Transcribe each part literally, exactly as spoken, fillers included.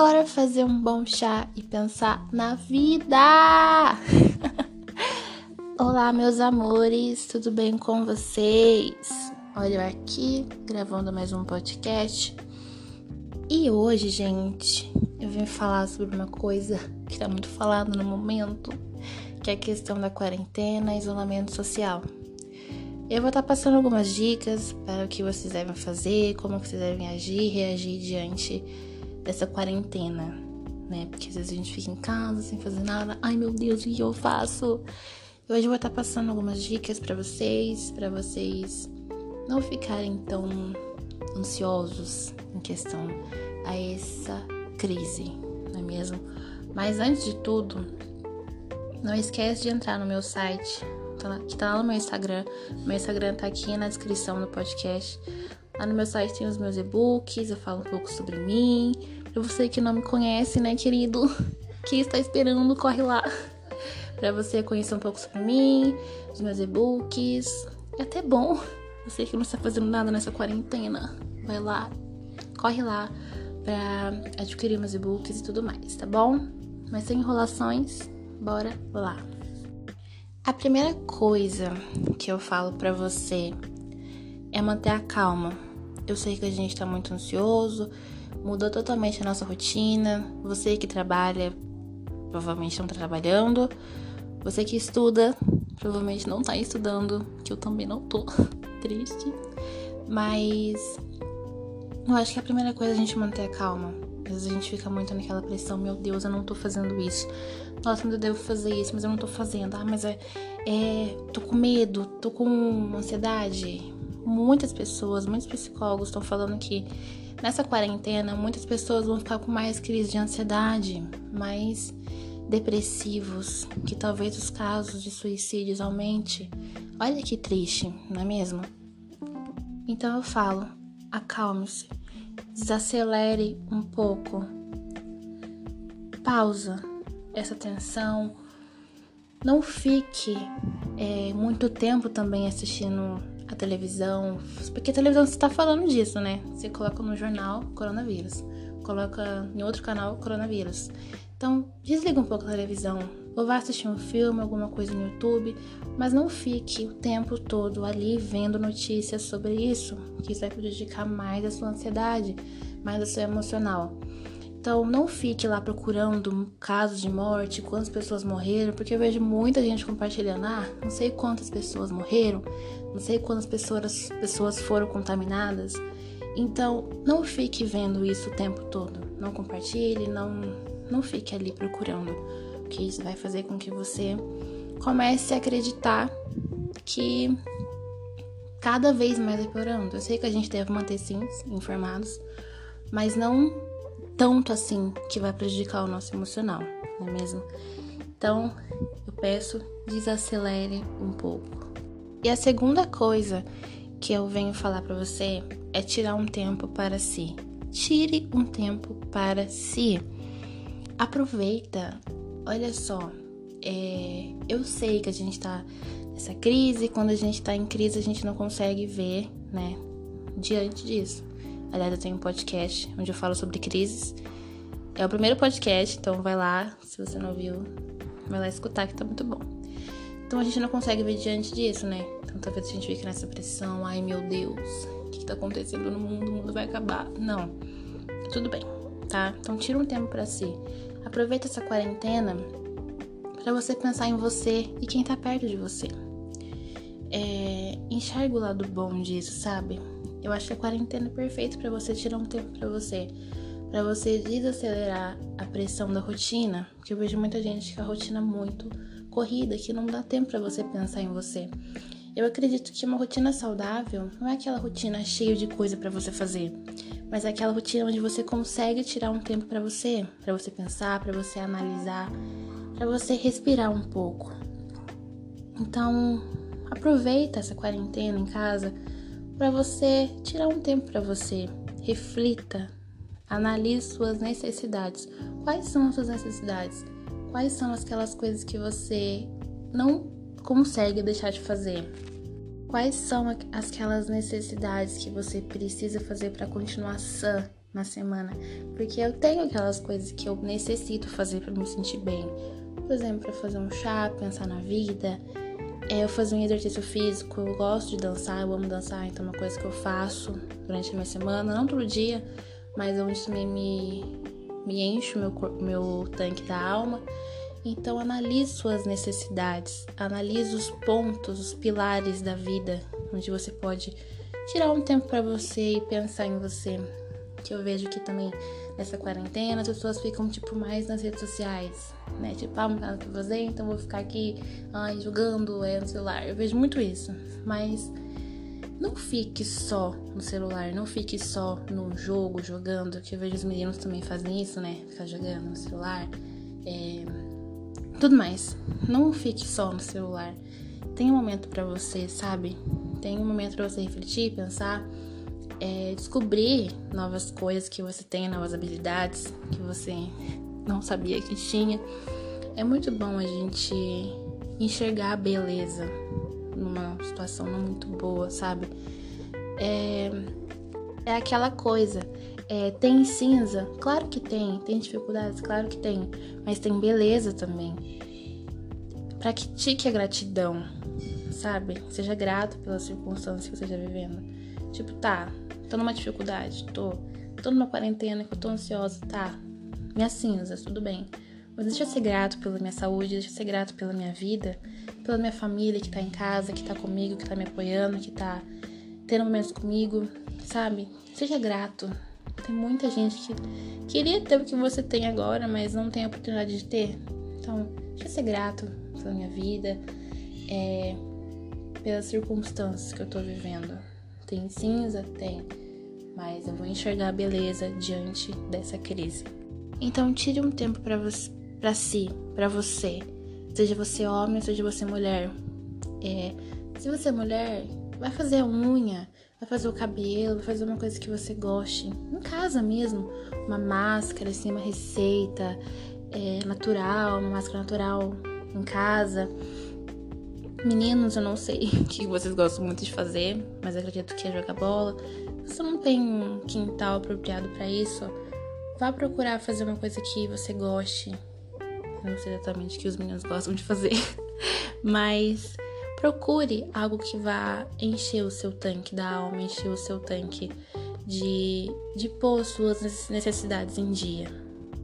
Bora fazer um bom chá e pensar na vida! Olá, meus amores, tudo bem com vocês? Olha eu aqui, gravando mais um podcast. E hoje, gente, eu vim falar sobre uma coisa que tá muito falada no momento, que é a questão da quarentena e isolamento social. Eu vou estar passando algumas dicas para o que vocês devem fazer, como vocês devem agir e reagir diante dessa quarentena, né? Porque às vezes a gente fica em casa sem fazer nada. Ai, meu Deus, o que eu faço? E hoje eu vou estar passando algumas dicas para vocês, para vocês não ficarem tão ansiosos em questão a essa crise, não é mesmo? Mas antes de tudo, não esquece de entrar no meu site, que tá lá no meu Instagram. Meu Instagram tá aqui na descrição do podcast. Lá no meu site tem os meus e-books, eu falo um pouco sobre mim. Pra você que não me conhece, né, querido? Que está esperando, corre lá. Pra você conhecer um pouco sobre mim, os meus e-books. É até bom. Você que não está fazendo nada nessa quarentena, vai lá, corre lá pra adquirir meus e-books e tudo mais, tá bom? Mas sem enrolações, bora lá. A primeira coisa que eu falo pra você é manter a calma. Eu sei que a gente tá muito ansioso, mudou totalmente a nossa rotina. Você que trabalha, provavelmente não tá trabalhando. Você que estuda, provavelmente não tá estudando, que eu também não tô. Triste. Mas eu acho que a primeira coisa é a gente manter a calma. Às vezes a gente fica muito naquela pressão, meu Deus, eu não tô fazendo isso. Nossa, mas eu devo fazer isso, mas eu não tô fazendo. Ah, mas é, é tô com medo, tô com ansiedade. Muitas pessoas, muitos psicólogos estão falando que nessa quarentena muitas pessoas vão ficar com mais crise de ansiedade, mais depressivos, que talvez os casos de suicídios aumente. Olha que triste, não é mesmo? Então eu falo, acalme-se, desacelere um pouco, pausa essa tensão, não fique é, muito tempo também assistindo a televisão, porque a televisão você tá falando disso, né? Você coloca no jornal, coronavírus. Coloca em outro canal, coronavírus. Então, desliga um pouco a televisão. Ou vá assistir um filme, alguma coisa no YouTube. Mas não fique o tempo todo ali vendo notícias sobre isso, que isso vai prejudicar mais a sua ansiedade, mais a sua emocional. Então, não fique lá procurando casos de morte, quantas pessoas morreram, porque eu vejo muita gente compartilhando, ah, não sei quantas pessoas morreram, não sei quantas pessoas, pessoas foram contaminadas. Então, não fique vendo isso o tempo todo. Não compartilhe, não, não fique ali procurando, porque isso vai fazer com que você comece a acreditar que cada vez mais vai piorando. Eu sei que a gente deve manter, sim, informados, mas não tanto assim que vai prejudicar o nosso emocional, não é mesmo? Então, eu peço, desacelere um pouco. E a segunda coisa que eu venho falar pra você é tirar um tempo para si. Tire um tempo para si. Aproveita. Olha só, é, eu sei que a gente tá nessa crise, quando a gente tá em crise a gente não consegue ver, né, diante disso. Aliás, eu tenho um podcast onde eu falo sobre crises. É o primeiro podcast, então vai lá. Se você não ouviu, vai lá escutar que tá muito bom. Então a gente não consegue ver diante disso, né? Então talvez a gente fique nessa pressão. Ai, meu Deus, o que tá acontecendo no mundo? O mundo vai acabar. Não, tudo bem, tá? Então tira um tempo pra si. Aproveita essa quarentena pra você pensar em você e quem tá perto de você. É, enxerga o lado bom disso, sabe? Eu acho que a quarentena é perfeita pra você tirar um tempo pra você, pra você desacelerar a pressão da rotina, porque eu vejo muita gente com a rotina muito corrida, que não dá tempo pra você pensar em você. Eu acredito que uma rotina saudável não é aquela rotina cheia de coisa pra você fazer, mas é aquela rotina onde você consegue tirar um tempo pra você, pra você pensar, pra você analisar, pra você respirar um pouco. Então, aproveita essa quarentena em casa para você tirar um tempo para você, reflita, analise suas necessidades. Quais são as suas necessidades? Quais são aquelas coisas que você não consegue deixar de fazer? Quais são aquelas necessidades que você precisa fazer para continuar sã, na semana, porque eu tenho aquelas coisas que eu necessito fazer pra me sentir bem. Por exemplo, pra fazer um chá, pensar na vida, eu fazer um exercício físico, eu gosto de dançar, eu amo dançar, então é uma coisa que eu faço durante a minha semana, não todo dia, mas onde também me, me enche o meu, meu tanque da alma. Então analise suas necessidades, analise os pontos, os pilares da vida, onde você pode tirar um tempo pra você e pensar em você. Que eu vejo que também nessa quarentena as pessoas ficam tipo mais nas redes sociais, né? Tipo, ah, não tem nada pra fazer, então vou ficar aqui ah, jogando é, no celular. Eu vejo muito isso, mas não fique só no celular, não fique só no jogo, jogando, que eu vejo os meninos também fazem isso, né? Ficar jogando no celular, é... tudo mais. Não fique só no celular. Tem um momento pra você, sabe? Tem um momento pra você refletir, pensar, é, descobrir novas coisas que você tem, novas habilidades que você não sabia que tinha. É muito bom a gente enxergar a beleza numa situação não muito boa, sabe? É, é aquela coisa, é, tem cinza? Claro que tem, tem dificuldades? Claro que tem, mas tem beleza também. Pratique a gratidão, sabe? Seja grato pelas circunstâncias que você está vivendo. Tipo, tá, tô numa dificuldade, tô, tô numa quarentena que eu tô ansiosa, tá, minhas cinzas, tudo bem. Mas deixa eu ser grato pela minha saúde, deixa eu ser grato pela minha vida, pela minha família que tá em casa, que tá comigo, que tá me apoiando, que tá tendo momentos comigo, sabe? Seja grato. Tem muita gente que queria ter o que você tem agora, mas não tem a oportunidade de ter. Então, deixa eu ser grato pela minha vida, é... pelas circunstâncias que eu tô vivendo. Tem cinza? Tem. Mas eu vou enxergar a beleza diante dessa crise. Então tire um tempo pra, você, pra si, pra você. Seja você homem, seja você mulher. É, se você é mulher, vai fazer a unha, vai fazer o cabelo, vai fazer uma coisa que você goste. Em casa mesmo, uma máscara, assim, uma receita é, natural, uma máscara natural em casa. Meninos, eu não sei o que vocês gostam muito de fazer, mas eu acredito que é jogar bola. Se você não tem um quintal apropriado pra isso, vá procurar fazer uma coisa que você goste. Eu não sei exatamente o que os meninos gostam de fazer, mas procure algo que vá encher o seu tanque da alma, encher o seu tanque de, de pôr suas necessidades em dia.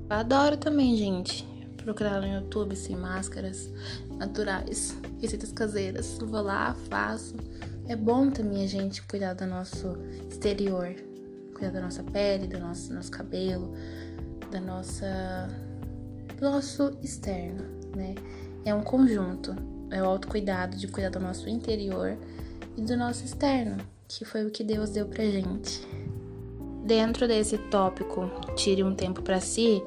Eu adoro também, gente, procurar no YouTube, sem máscaras naturais, receitas caseiras. Vou lá, faço. É bom também a gente cuidar do nosso exterior, cuidar da nossa pele, do nosso, nosso cabelo, da nossa, do nosso externo, né? É um conjunto, é o autocuidado de cuidar do nosso interior e do nosso externo, que foi o que Deus deu pra gente. Dentro desse tópico, tire um tempo pra si,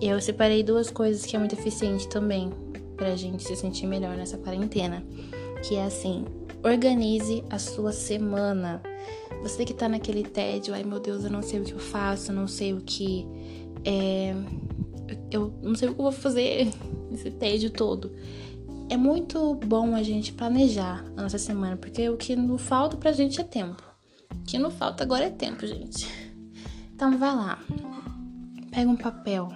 eu separei duas coisas que é muito eficiente também pra gente se sentir melhor nessa quarentena, que é assim, organize a sua semana. Você que tá naquele tédio, ai meu Deus, eu não sei o que eu faço, eu não sei o que é, eu não sei o que eu vou fazer nesse tédio todo. É muito bom a gente planejar a nossa semana, porque o que não falta pra gente é tempo. O que não falta agora é tempo, gente. Então vai lá, pega um papel,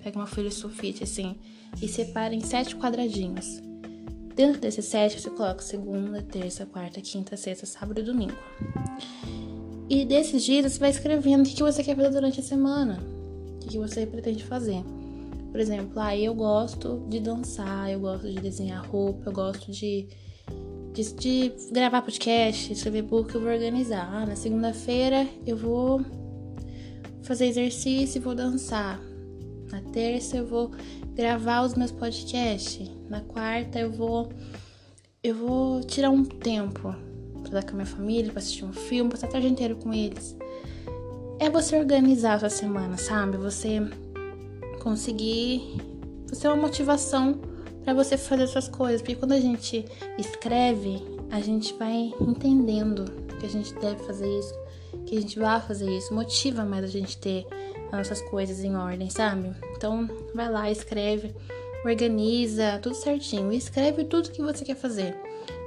pega uma folha de sulfite, assim, e separa em sete quadradinhos. Dentro desses sete, você coloca segunda, terça, quarta, quinta, sexta, sábado e domingo. E desses dias, você vai escrevendo o que você quer fazer durante a semana, o que você pretende fazer. Por exemplo, ah, eu gosto de dançar, eu gosto de desenhar roupa, eu gosto de, de, de gravar podcast, escrever book, eu vou organizar. Ah, na segunda-feira, eu vou fazer exercício e vou dançar. Na terça eu vou gravar os meus podcasts. Na quarta eu vou eu vou tirar um tempo pra estar com a minha família, pra assistir um filme, passar a tarde inteira com eles. É você organizar a sua semana, sabe? Você conseguir... Você é uma motivação pra você fazer suas coisas. Porque quando a gente escreve, a gente vai entendendo que a gente deve fazer isso, que a gente vai fazer isso. Motiva mais a gente ter nossas coisas em ordem, sabe? Então, vai lá, escreve, organiza, tudo certinho. Escreve tudo que você quer fazer.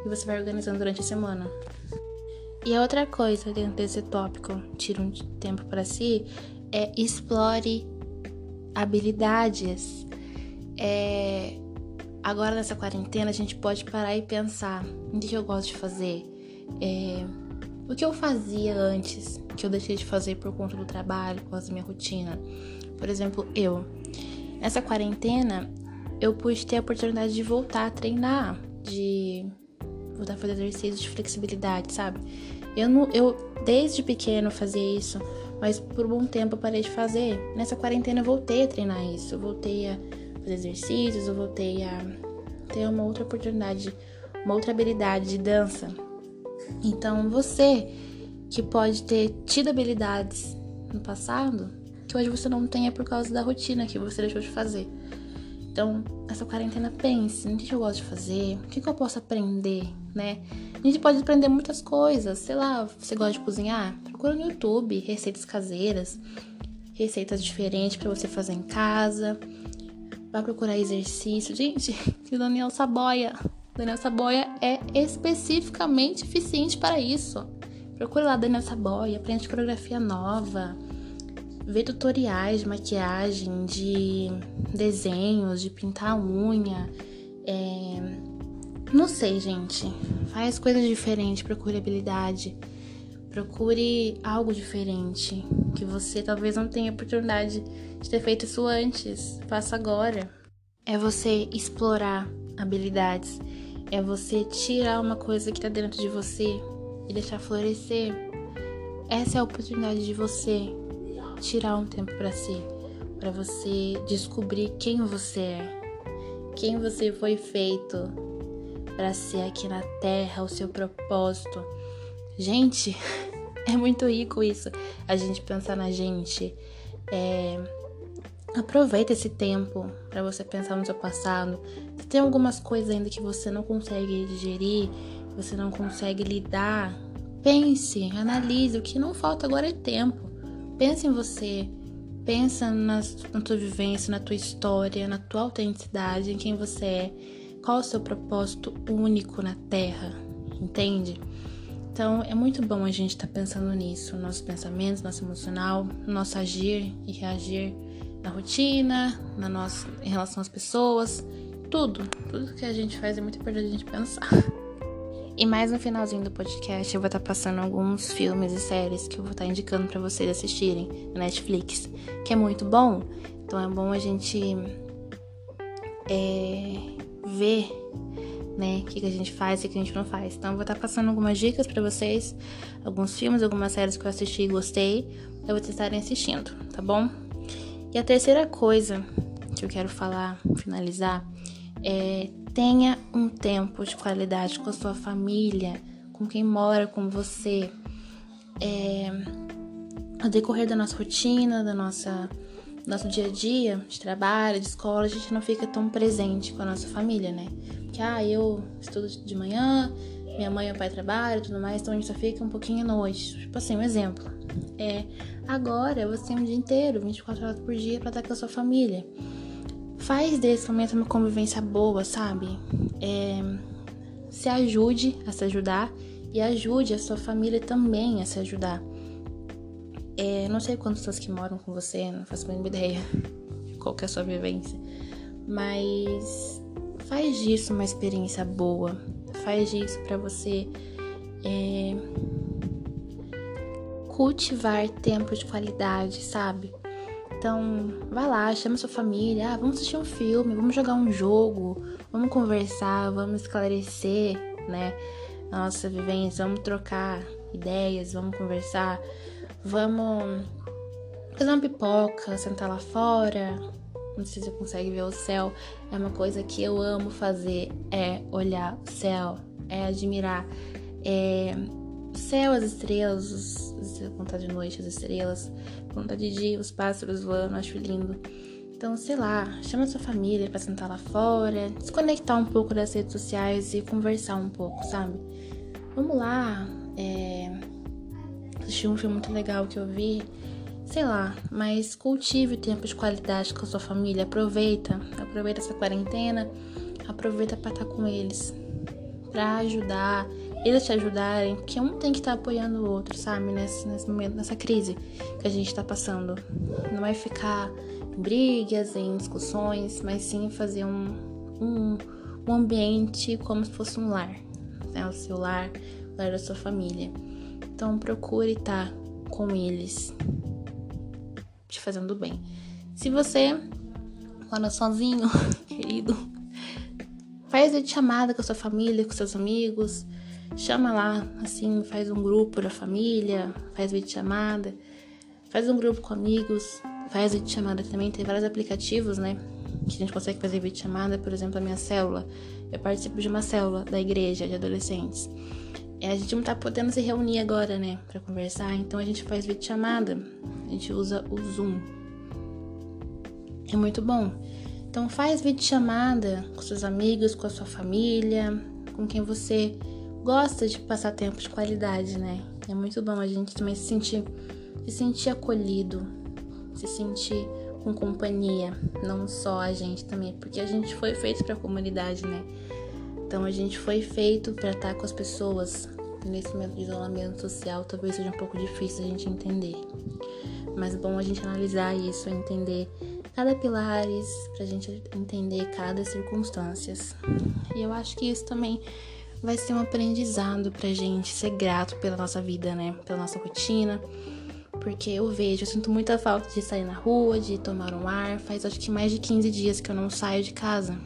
E você vai organizando durante a semana. E a outra coisa dentro desse tópico, tira um tempo pra si, é, explore habilidades. É, agora nessa quarentena a gente pode parar e pensar o que eu gosto de fazer, é, o que eu fazia antes, que eu deixei de fazer por conta do trabalho, por causa da minha rotina. Por exemplo, eu, nessa quarentena, eu pude ter a oportunidade de voltar a treinar, de voltar a fazer exercícios de flexibilidade, sabe? Eu, não, eu desde pequeno fazia isso, mas por um bom tempo eu parei de fazer. Nessa quarentena eu voltei a treinar isso, eu voltei a fazer exercícios, eu voltei a ter uma outra oportunidade, uma outra habilidade de dança. Então você que pode ter tido habilidades no passado, que hoje você não tenha por causa da rotina que você deixou de fazer. Então, essa quarentena, pense no que eu gosto de fazer, o que eu posso aprender, né? A gente pode aprender muitas coisas, sei lá, você gosta de cozinhar? Procura no YouTube receitas caseiras, receitas diferentes pra você fazer em casa, vai procurar exercício. Gente, o Daniel Saboia, o Daniel Saboia é especificamente eficiente para isso. Procura lá Daniel Saboia, aprende coreografia nova, ver tutoriais de maquiagem, de desenhos, de pintar unha, é... não sei, gente, faz coisas diferentes, procure habilidade, procure algo diferente, que você talvez não tenha oportunidade de ter feito isso antes, faça agora. É você explorar habilidades, é você tirar uma coisa que tá dentro de você e deixar florescer. Essa é a oportunidade de você tirar um tempo pra si, pra você descobrir quem você é, quem você foi feito pra ser aqui na Terra, o seu propósito. Gente, é muito rico isso, a gente pensar na gente. É... Aproveita esse tempo pra você pensar no seu passado. Se tem algumas coisas ainda que você não consegue digerir, que você não consegue lidar, pense, analise. O que não falta agora é tempo. Pensa em você, pensa na, na tua vivência, na tua história, na tua autenticidade, em quem você é, qual é o seu propósito único na Terra, entende? Então, é muito bom a gente estar tá pensando nisso, nossos pensamentos, nosso emocional, nosso agir e reagir na rotina, na nossa, em relação às pessoas, tudo, tudo que a gente faz é muito importante a gente pensar. E mais no finalzinho do podcast eu vou estar passando alguns filmes e séries que eu vou estar indicando pra vocês assistirem na Netflix, que é muito bom. Então é bom a gente é, ver, né, o que, que a gente faz e o que a gente não faz. Então eu vou estar passando algumas dicas pra vocês, alguns filmes, algumas séries que eu assisti e gostei, eu vou estar assistindo, tá bom? E a terceira coisa que eu quero falar, finalizar, é... tenha um tempo de qualidade com a sua família, com quem mora com você. É, ao decorrer da nossa rotina, do nosso dia a dia, de trabalho, de escola, a gente não fica tão presente com a nossa família, né? Porque, ah, eu estudo de manhã, minha mãe e meu pai trabalham e tudo mais, então a gente só fica um pouquinho à noite. Tipo assim, um exemplo. É, agora, você tem um dia inteiro, vinte e quatro horas por dia, pra estar com a sua família. Faz desse momento uma convivência boa, sabe? É, se ajude a se ajudar e ajude a sua família também a se ajudar. É, não sei quantas pessoas que moram com você, não faço a mínima ideia de qual que é a sua vivência, mas faz disso uma experiência boa. Faz disso pra você é, cultivar tempo de qualidade, sabe? Então, vai lá, chama sua família, ah, vamos assistir um filme, vamos jogar um jogo, vamos conversar, vamos esclarecer, né, a nossa vivência, vamos trocar ideias, vamos conversar, vamos fazer uma pipoca, sentar lá fora, não sei se você consegue ver o céu, é uma coisa que eu amo fazer, é olhar o céu, é admirar, é... o céu, as estrelas, os... quando tá de noite, as estrelas, quando tá de dia, os pássaros voando, acho lindo. Então, sei lá, chama a sua família pra sentar lá fora, desconectar um pouco das redes sociais e conversar um pouco, sabe? Vamos lá, é... assisti um filme muito legal que eu vi, sei lá, mas cultive o tempo de qualidade com a sua família, aproveita, aproveita essa quarentena, aproveita pra estar com eles, pra ajudar. eles te ajudarem, porque um tem que estar apoiando o outro, sabe? Nesse, nesse momento, nessa crise que a gente tá passando. Não é ficar em brigas, em discussões, mas sim fazer um, um, um ambiente como se fosse um lar, né? O seu lar, o lar da sua família. Então procure estar com eles, te fazendo bem. Se você mora sozinho, querido, faz a chamada com a sua família, com seus amigos, chama lá, assim, faz um grupo da família, faz videochamada, faz um grupo com amigos, faz videochamada também, tem vários aplicativos, né, que a gente consegue fazer videochamada, por exemplo, a minha célula, eu participo de uma célula da igreja de adolescentes, é, a gente não tá podendo se reunir agora, né, pra conversar, então a gente faz videochamada, a gente usa o Zoom, é muito bom. Então faz videochamada com seus amigos, com a sua família, com quem você gosta de passar tempo de qualidade, né? É muito bom a gente também se sentir, se sentir acolhido, se sentir com companhia, não só a gente também, porque a gente foi feito pra comunidade, né? Então a gente foi feito pra estar com as pessoas. Nesse momento de isolamento social talvez seja um pouco difícil a gente entender, mas é bom a gente analisar isso, entender cada pilares, pra gente entender cada circunstância. E eu acho que isso também vai ser um aprendizado pra gente ser grato pela nossa vida, né? Pela nossa rotina. Porque eu vejo, eu sinto muita falta de sair na rua, de tomar um ar. Faz acho que mais de quinze dias que eu não saio de casa.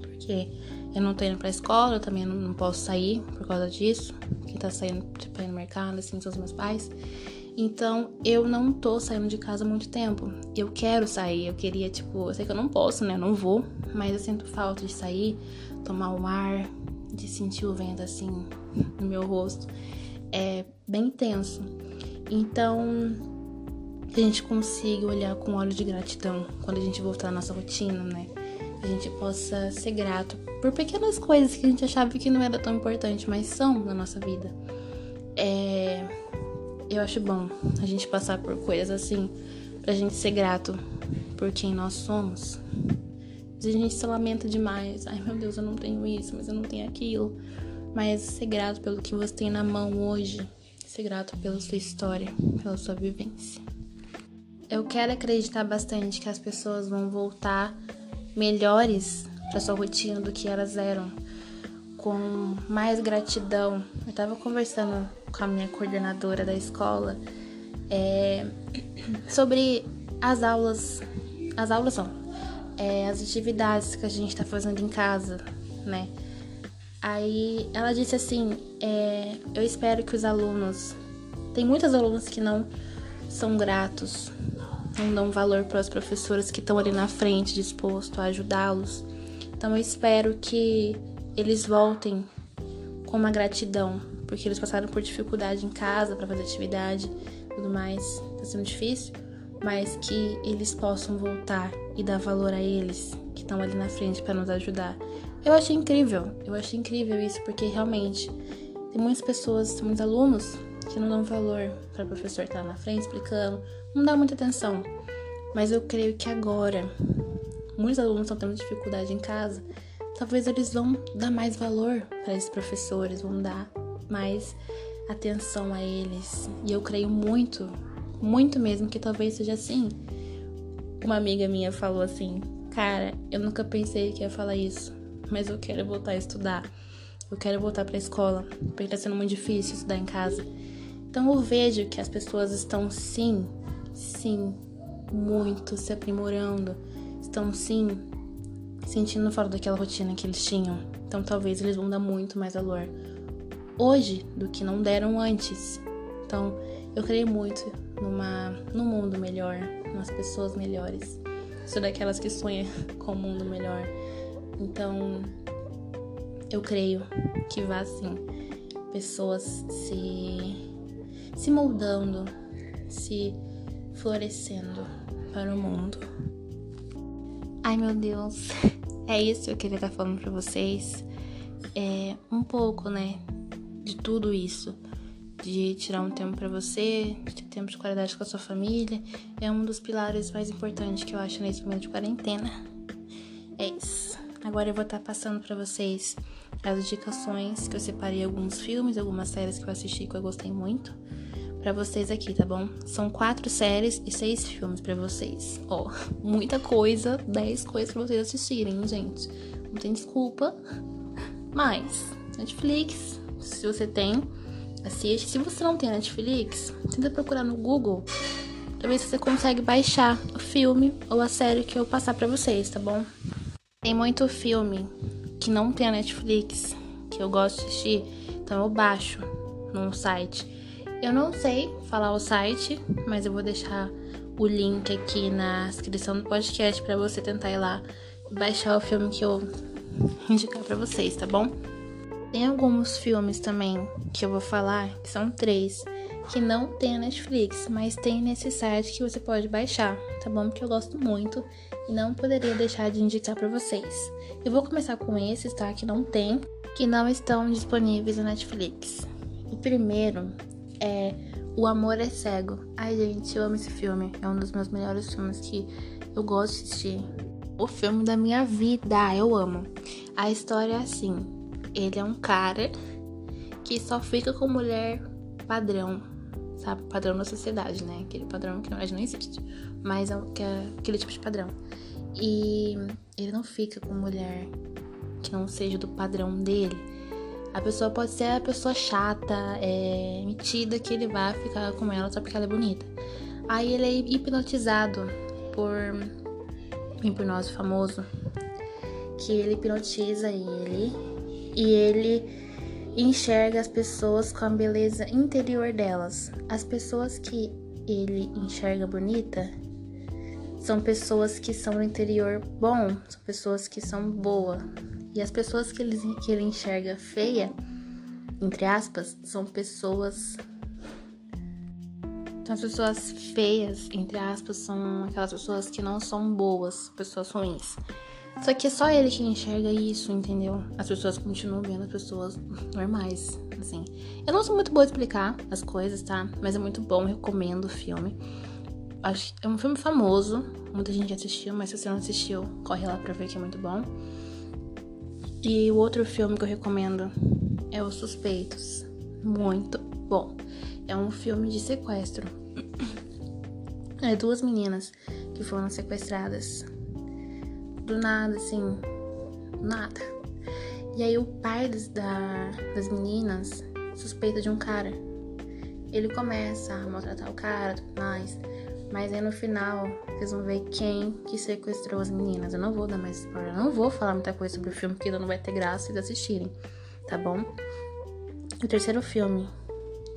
Porque eu não tô indo pra escola, eu também não, não posso sair por causa disso. Quem tá saindo pra ir no mercado, assim, são os meus pais. Então, eu não tô saindo de casa há muito tempo. Eu quero sair, eu queria, tipo... Eu sei que eu não posso, né? Eu não vou. Mas eu sinto falta de sair, tomar um ar, de sentir o vento, assim, no meu rosto. É bem intenso. Então, que a gente consiga olhar com olhos de gratidão quando a gente voltar à nossa rotina, né? Que a gente possa ser grato por pequenas coisas que a gente achava que não era tão importante, mas são na nossa vida. É... Eu acho bom a gente passar por coisas assim, pra gente ser grato por quem nós somos. A gente se lamenta demais. Ai, meu Deus, eu não tenho isso, mas eu não tenho aquilo. Mas ser grato pelo que você tem na mão hoje. Ser grato pela sua história, pela sua vivência. Eu quero acreditar bastante que as pessoas vão voltar melhores pra sua rotina do que elas eram. Com mais gratidão. Eu tava conversando com a minha coordenadora da escola é, sobre as aulas, as aulas são, é, as atividades que a gente tá fazendo em casa, né? Aí ela disse assim, é, eu espero que os alunos, tem muitos alunos que não são gratos, não dão valor para as professoras que estão ali na frente disposto a ajudá-los. Então eu espero que eles voltem com uma gratidão, porque eles passaram por dificuldade em casa para fazer atividade e tudo mais, tá sendo difícil, mas que eles possam voltar e dar valor a eles que estão ali na frente para nos ajudar. Eu achei incrível, eu achei incrível isso, porque realmente tem muitas pessoas, muitos alunos que não dão valor para o professor estar na frente explicando, não dá muita atenção, mas eu creio que agora muitos alunos estão tendo dificuldade em casa. Talvez eles vão dar mais valor para esses professores, vão dar mais atenção a eles. E eu creio muito, muito mesmo, que talvez seja assim. Uma amiga minha falou assim, cara, eu nunca pensei que ia falar isso, mas eu quero voltar a estudar. Eu quero voltar para a escola, porque está sendo muito difícil estudar em casa. Então eu vejo que as pessoas estão sim, sim, muito se aprimorando. Estão sim... sentindo fora daquela rotina que eles tinham. Então talvez eles vão dar muito mais valor hoje do que não deram antes. Então eu creio muito numa, num mundo melhor, nas pessoas melhores. Sou daquelas que sonham com um mundo melhor. Então eu creio que vá sim pessoas se, se moldando, se florescendo para o mundo. Ai, meu Deus, é isso que eu queria estar falando pra vocês, é um pouco, né, de tudo isso, de tirar um tempo pra você, de ter tempo de qualidade com a sua família, é um dos pilares mais importantes que eu acho nesse momento de quarentena, é isso. Agora eu vou estar passando pra vocês as indicações, que eu separei alguns filmes, algumas séries que eu assisti que eu gostei muito, pra vocês aqui, tá bom? São quatro séries e seis filmes pra vocês. Ó, oh, muita coisa, dez coisas pra vocês assistirem, hein, gente? Não tem desculpa. Mas, Netflix, se você tem, assiste. Se você não tem Netflix, tenta procurar no Google, pra ver se você consegue baixar o filme ou a série que eu passar pra vocês, tá bom? Tem muito filme que não tem a Netflix, que eu gosto de assistir, então eu baixo num site. Eu não sei falar o site, mas eu vou deixar o link aqui na descrição do podcast pra você tentar ir lá e baixar o filme que eu indicar pra vocês, tá bom? Tem alguns filmes também que eu vou falar, que são três, que não tem a Netflix, mas tem nesse site que você pode baixar, tá bom? Porque eu gosto muito e não poderia deixar de indicar pra vocês. Eu vou começar com esses, tá? Que não tem, que não estão disponíveis na Netflix. O primeiro é O Amor é Cego. Ai, gente, eu amo esse filme. É um dos meus melhores filmes que eu gosto de assistir. O filme da minha vida, eu amo. A história é assim. Ele é um cara que só fica com mulher padrão, sabe? Padrão da sociedade, né? Aquele padrão que na verdade não existe, mas é aquele tipo de padrão. E ele não fica com mulher que não seja do padrão dele. A pessoa pode ser a pessoa chata, é, metida, que ele vai ficar com ela só porque ela é bonita. Aí ele é hipnotizado por um hipnose famoso, que ele hipnotiza ele e ele enxerga as pessoas com a beleza interior delas. As pessoas que ele enxerga bonita são pessoas que são do interior bom, são pessoas que são boas. E as pessoas que ele, que ele enxerga feia, entre aspas, são pessoas... Então as pessoas feias, entre aspas, são aquelas pessoas que não são boas, pessoas ruins. Só que é só ele que enxerga isso, entendeu? As pessoas continuam vendo as pessoas normais, assim. Eu não sou muito boa a explicar as coisas, tá? Mas é muito bom, recomendo o filme. Acho que é um filme famoso, muita gente já assistiu, mas se você não assistiu, corre lá pra ver, que é muito bom. E o outro filme que eu recomendo é Os Suspeitos. Muito bom. É um filme de sequestro. É duas meninas que foram sequestradas. Do nada, assim, do nada. E aí o pai das, da, das meninas suspeita de um cara. Ele começa a maltratar o cara, tudo mais. Mas aí no final, vocês vão ver quem que sequestrou as meninas. Eu não vou dar mais spoiler, eu não vou falar muita coisa sobre o filme, porque não vai ter graça de assistirem, tá bom? O terceiro filme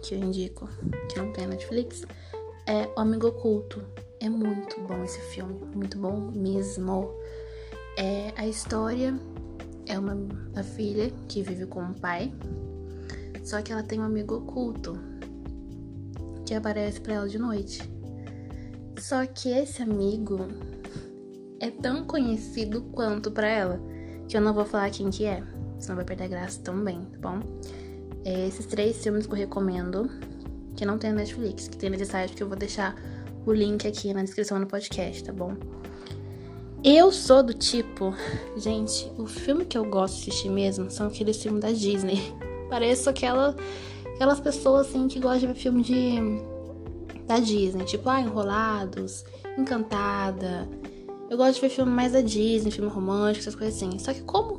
que eu indico, que não tem na Netflix, é O Amigo Oculto. É muito bom esse filme, muito bom mesmo. É, a história é uma a filha que vive com o pai, só que ela tem um amigo oculto que aparece pra ela de noite. Só que esse amigo é tão conhecido quanto pra ela, que eu não vou falar quem que é, senão vai perder a graça também, tá bom? É, esses três filmes que eu recomendo, que não tem na Netflix, que tem nesse site, que eu vou deixar o link aqui na descrição do podcast, tá bom? Eu sou do tipo... Gente, o filme que eu gosto de assistir mesmo são aqueles filmes da Disney. Pareço aquela, aquelas pessoas, assim, que gostam de ver filme de, da Disney. Tipo, ah, Enrolados, Encantada. Eu gosto de ver filme mais da Disney, filme romântico, essas coisas assim. Só que como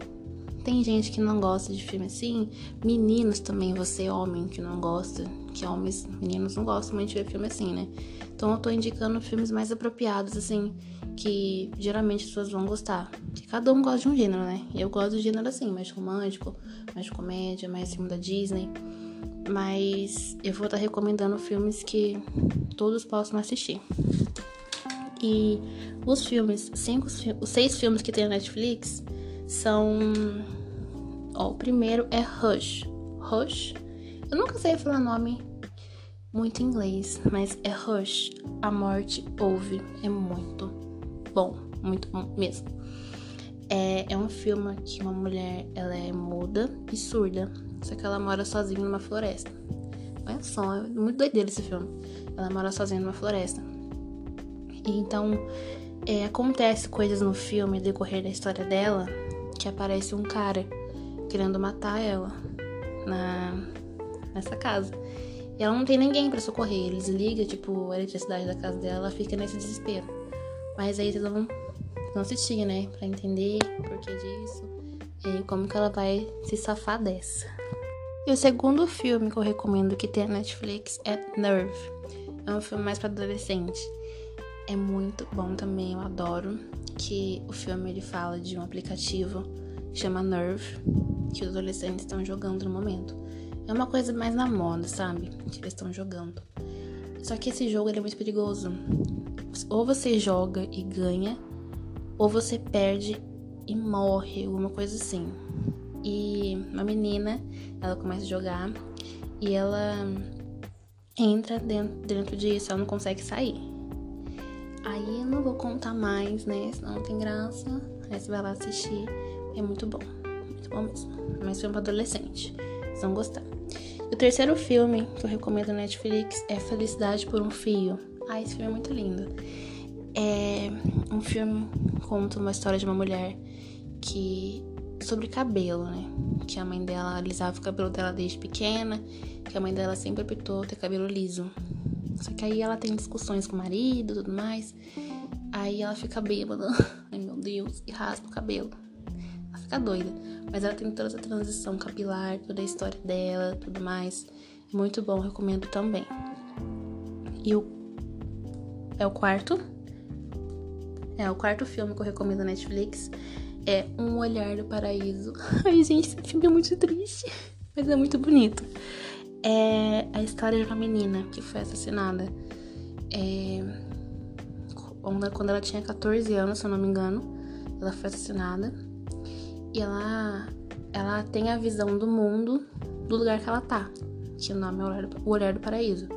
tem gente que não gosta de filme assim, meninos também, você, homem, que não gosta... Que homens, meninos não gostam muito de ver filme assim, né? Então eu tô indicando filmes mais apropriados, assim... que geralmente as pessoas vão gostar. Porque cada um gosta de um gênero, né? Eu gosto do gênero assim, mais romântico, mais comédia, mais filme da Disney. Mas eu vou estar recomendando filmes que todos possam assistir. E os filmes, cinco, os seis filmes que tem na Netflix são... Ó, o primeiro é Hush. Hush? Eu nunca sei falar nome muito em inglês, mas é Hush. A Morte Ouve. É muito bom, muito bom mesmo. É, é um filme que uma mulher, ela é muda e surda, só que ela mora sozinha numa floresta. Olha só, é muito doideira esse filme. Ela mora sozinha numa floresta. E então, é, acontece coisas no filme, decorrer da história dela, que aparece um cara querendo matar ela na, nessa casa. E ela não tem ninguém pra socorrer. Eles ligam, tipo, a eletricidade da casa dela, fica nesse desespero. Mas aí vocês vão assistir, né? Pra entender o porquê disso e como que ela vai se safar dessa. E o segundo filme que eu recomendo que tem na Netflix é Nerve. É um filme mais pra adolescente. É muito bom também, eu adoro. Que o filme, ele fala de um aplicativo que chama Nerve, que os adolescentes estão jogando no momento. É uma coisa mais na moda, sabe? Que eles estão jogando. Só que esse jogo, ele é muito perigoso. Ou você joga e ganha, ou você perde e morre, alguma coisa assim. E uma menina, ela começa a jogar e ela entra dentro, dentro disso, ela não consegue sair. Aí eu não vou contar mais, né? Senão não tem graça. Aí você vai lá assistir. É muito bom. Muito bom mesmo. Mas filme pra adolescente. Vocês vão gostar. E o terceiro filme que eu recomendo na Netflix é Felicidade por um Fio. Ah, esse filme é muito lindo. É um filme que conta uma história de uma mulher que... sobre cabelo, né? Que a mãe dela alisava o cabelo dela desde pequena. Que a mãe dela sempre optou ter cabelo liso. Só que aí ela tem discussões com o marido e tudo mais. Aí ela fica bêbada. Ai, meu Deus. E raspa o cabelo. Ela fica doida. Mas ela tem toda essa transição capilar, toda a história dela, tudo mais. Muito bom, recomendo também. E o... É o quarto? É o quarto filme que eu recomendo na Netflix. É Um Olhar do Paraíso. Ai, gente, esse filme é muito triste. Mas é muito bonito. É a história de uma menina que foi assassinada é... quando ela tinha catorze anos, se eu não me engano. Ela foi assassinada. E ela, ela tem a visão do mundo do lugar que ela tá, que o nome é O Olhar do Paraíso.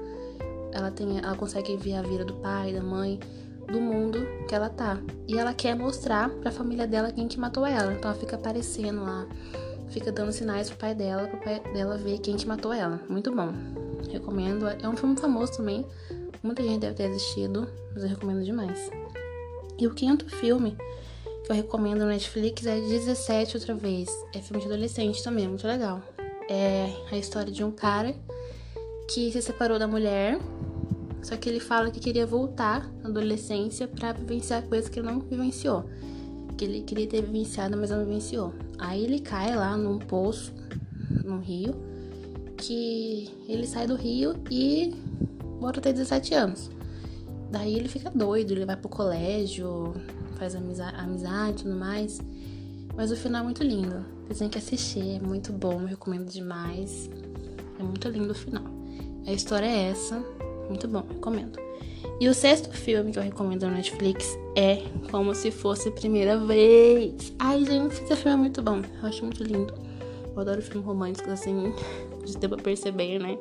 Ela, tem, ela consegue ver a vida do pai, da mãe, do mundo que ela tá. E ela quer mostrar pra família dela quem que matou ela. Então ela fica aparecendo lá, fica dando sinais pro pai dela, pro pai dela ver quem que matou ela. Muito bom. Recomendo. É um filme famoso também. Muita gente deve ter assistido, mas eu recomendo demais. E o quinto filme que eu recomendo no Netflix é dezessete outra vez. É filme de adolescente também, muito legal. É a história de um cara que se separou da mulher, só que ele fala que queria voltar na adolescência pra vivenciar coisas que ele não vivenciou. Que ele queria ter vivenciado, mas não vivenciou. Aí ele cai lá num poço, num rio, que ele sai do rio e volta até dezessete anos. Daí ele fica doido, ele vai pro colégio, faz amizade, amizade e tudo mais. Mas o final é muito lindo. Vocês têm que assistir, é muito bom, eu recomendo demais. É muito lindo o final. A história é essa, muito bom, recomendo. E o sexto filme que eu recomendo na Netflix é Como Se Fosse Primeira Vez. Ai, gente, esse filme é muito bom. Eu acho muito lindo. Eu adoro filmes românticos, assim, de deu pra perceber, né?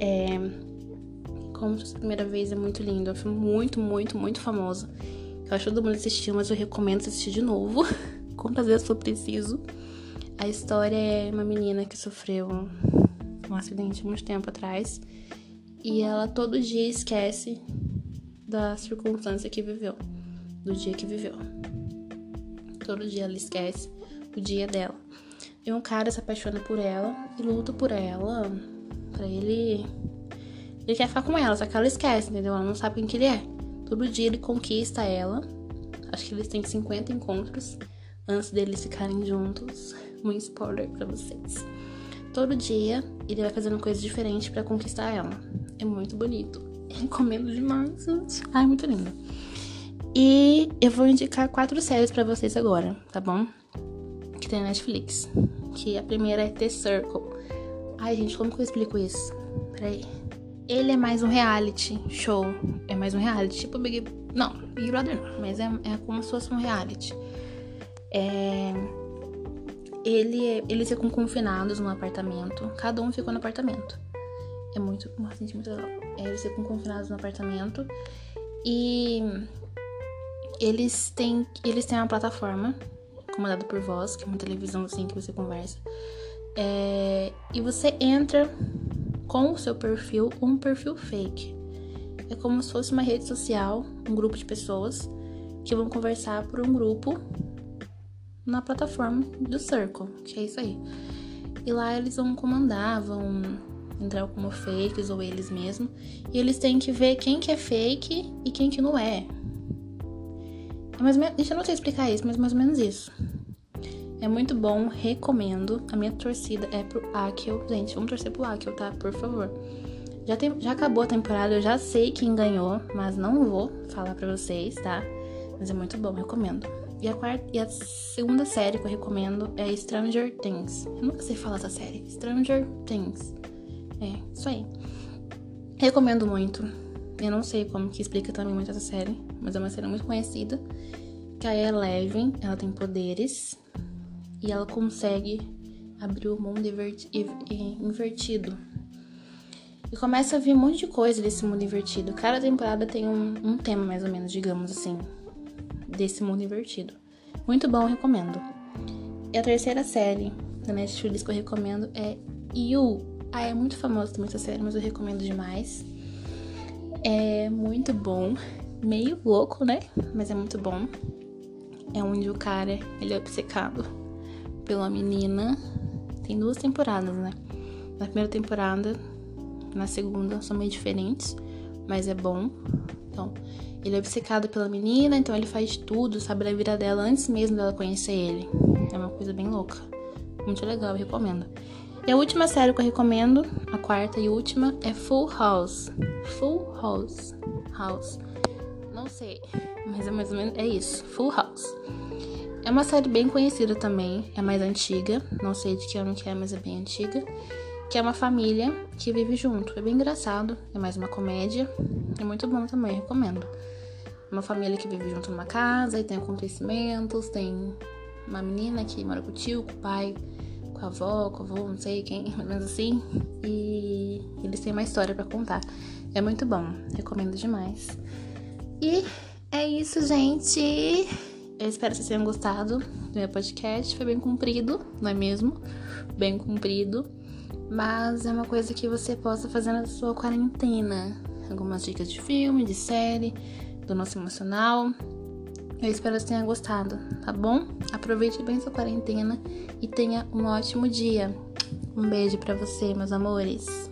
É... Como Se Fosse Primeira Vez é muito lindo. É um filme muito, muito, muito famoso. Eu acho que todo mundo assistiu, mas eu recomendo assistir de novo. Quantas vezes for preciso. A história é uma menina que sofreu um acidente há muito tempo atrás. E ela todo dia esquece da circunstância que viveu, do dia que viveu. Todo dia ela esquece o dia dela. E um cara se apaixona por ela e luta por ela, pra ele... Ele quer ficar com ela, só que ela esquece, entendeu? Ela não sabe quem que ele é. Todo dia ele conquista ela. Acho que eles têm cinquenta encontros antes deles ficarem juntos. Um spoiler pra vocês. Todo dia ele vai fazendo coisas diferentes pra conquistar ela. É muito bonito. Eu recomendo demais, gente. Ai, é muito lindo. E eu vou indicar quatro séries pra vocês agora, tá bom? Que tem na Netflix. Que a primeira é The Circle. Ai, gente, como que eu explico isso? Peraí. Ele é mais um reality show. É mais um reality, tipo Big... Não, Big Brother não. Mas é, é como se fosse um reality. É... Ele, eles ficam confinados num apartamento. Cada um ficou no apartamento. É muito... Nossa, muito legal. Eles ficam confinados no apartamento. E... Eles têm, eles têm uma plataforma comandada por voz, que é uma televisão assim que você conversa. É, e você entra com o seu perfil, um perfil fake. É como se fosse uma rede social, um grupo de pessoas que vão conversar por um grupo... na plataforma do Circle, que é isso aí. E lá eles vão comandar, vão entrar como fakes ou eles mesmos. E eles têm que ver quem que é fake e quem que não é. É mais ou menos, deixa eu não sei explicar isso, mas mais ou menos isso. É muito bom, recomendo. A minha torcida é pro Akel. Gente, vamos torcer pro Akel, tá? Por favor. Já, tem, já acabou a temporada, eu já sei quem ganhou, mas não vou falar pra vocês, tá? Mas é muito bom, recomendo. E a, quarta, e a segunda série que eu recomendo é Stranger Things. Eu nunca sei falar essa série. Stranger Things. É, isso aí. Recomendo muito. Eu não sei como que explica também muito essa série, mas é uma série muito conhecida. Que aí é Eleven, ela tem poderes. E ela consegue abrir o mundo invertido. E começa a vir um monte de coisa desse mundo invertido. Cada temporada tem um, um tema, mais ou menos, digamos assim, desse mundo invertido. Muito bom, recomendo. E a terceira série da Netflix que eu recomendo é Yu. Ah, é muito famosa também essa série, mas eu recomendo demais. É muito bom. Meio louco, né? Mas é muito bom. É onde o cara, ele é obcecado pela menina. Tem duas temporadas, né? Na primeira temporada, na segunda, são meio diferentes, mas é bom. Então, ele é obcecado pela menina, então ele faz tudo, sabe, da vida dela antes mesmo dela conhecer ele. É uma coisa bem louca. Muito legal, eu recomendo. E a última série que eu recomendo, a quarta e última, é Full House. Full House. House. Não sei, mas é mais ou menos, é isso. Full House. É uma série bem conhecida também, é mais antiga, não sei de que ano que é, mas é bem antiga, que é uma família que vive junto. É bem engraçado, é mais uma comédia, é muito bom também, recomendo. Uma família que vive junto numa casa e tem acontecimentos, tem uma menina que mora com o tio, com o pai, com a avó, com o avô, não sei quem, mas assim, e eles têm uma história pra contar. É muito bom, recomendo demais. E é isso, gente. Eu espero que vocês tenham gostado do meu podcast. Foi bem comprido, não é mesmo? Bem comprido. Mas é uma coisa que você possa fazer na sua quarentena. Algumas dicas de filme, de série, do nosso emocional. Eu espero que vocês tenham gostado, tá bom? Aproveite bem sua quarentena e tenha um ótimo dia. Um beijo pra você, meus amores.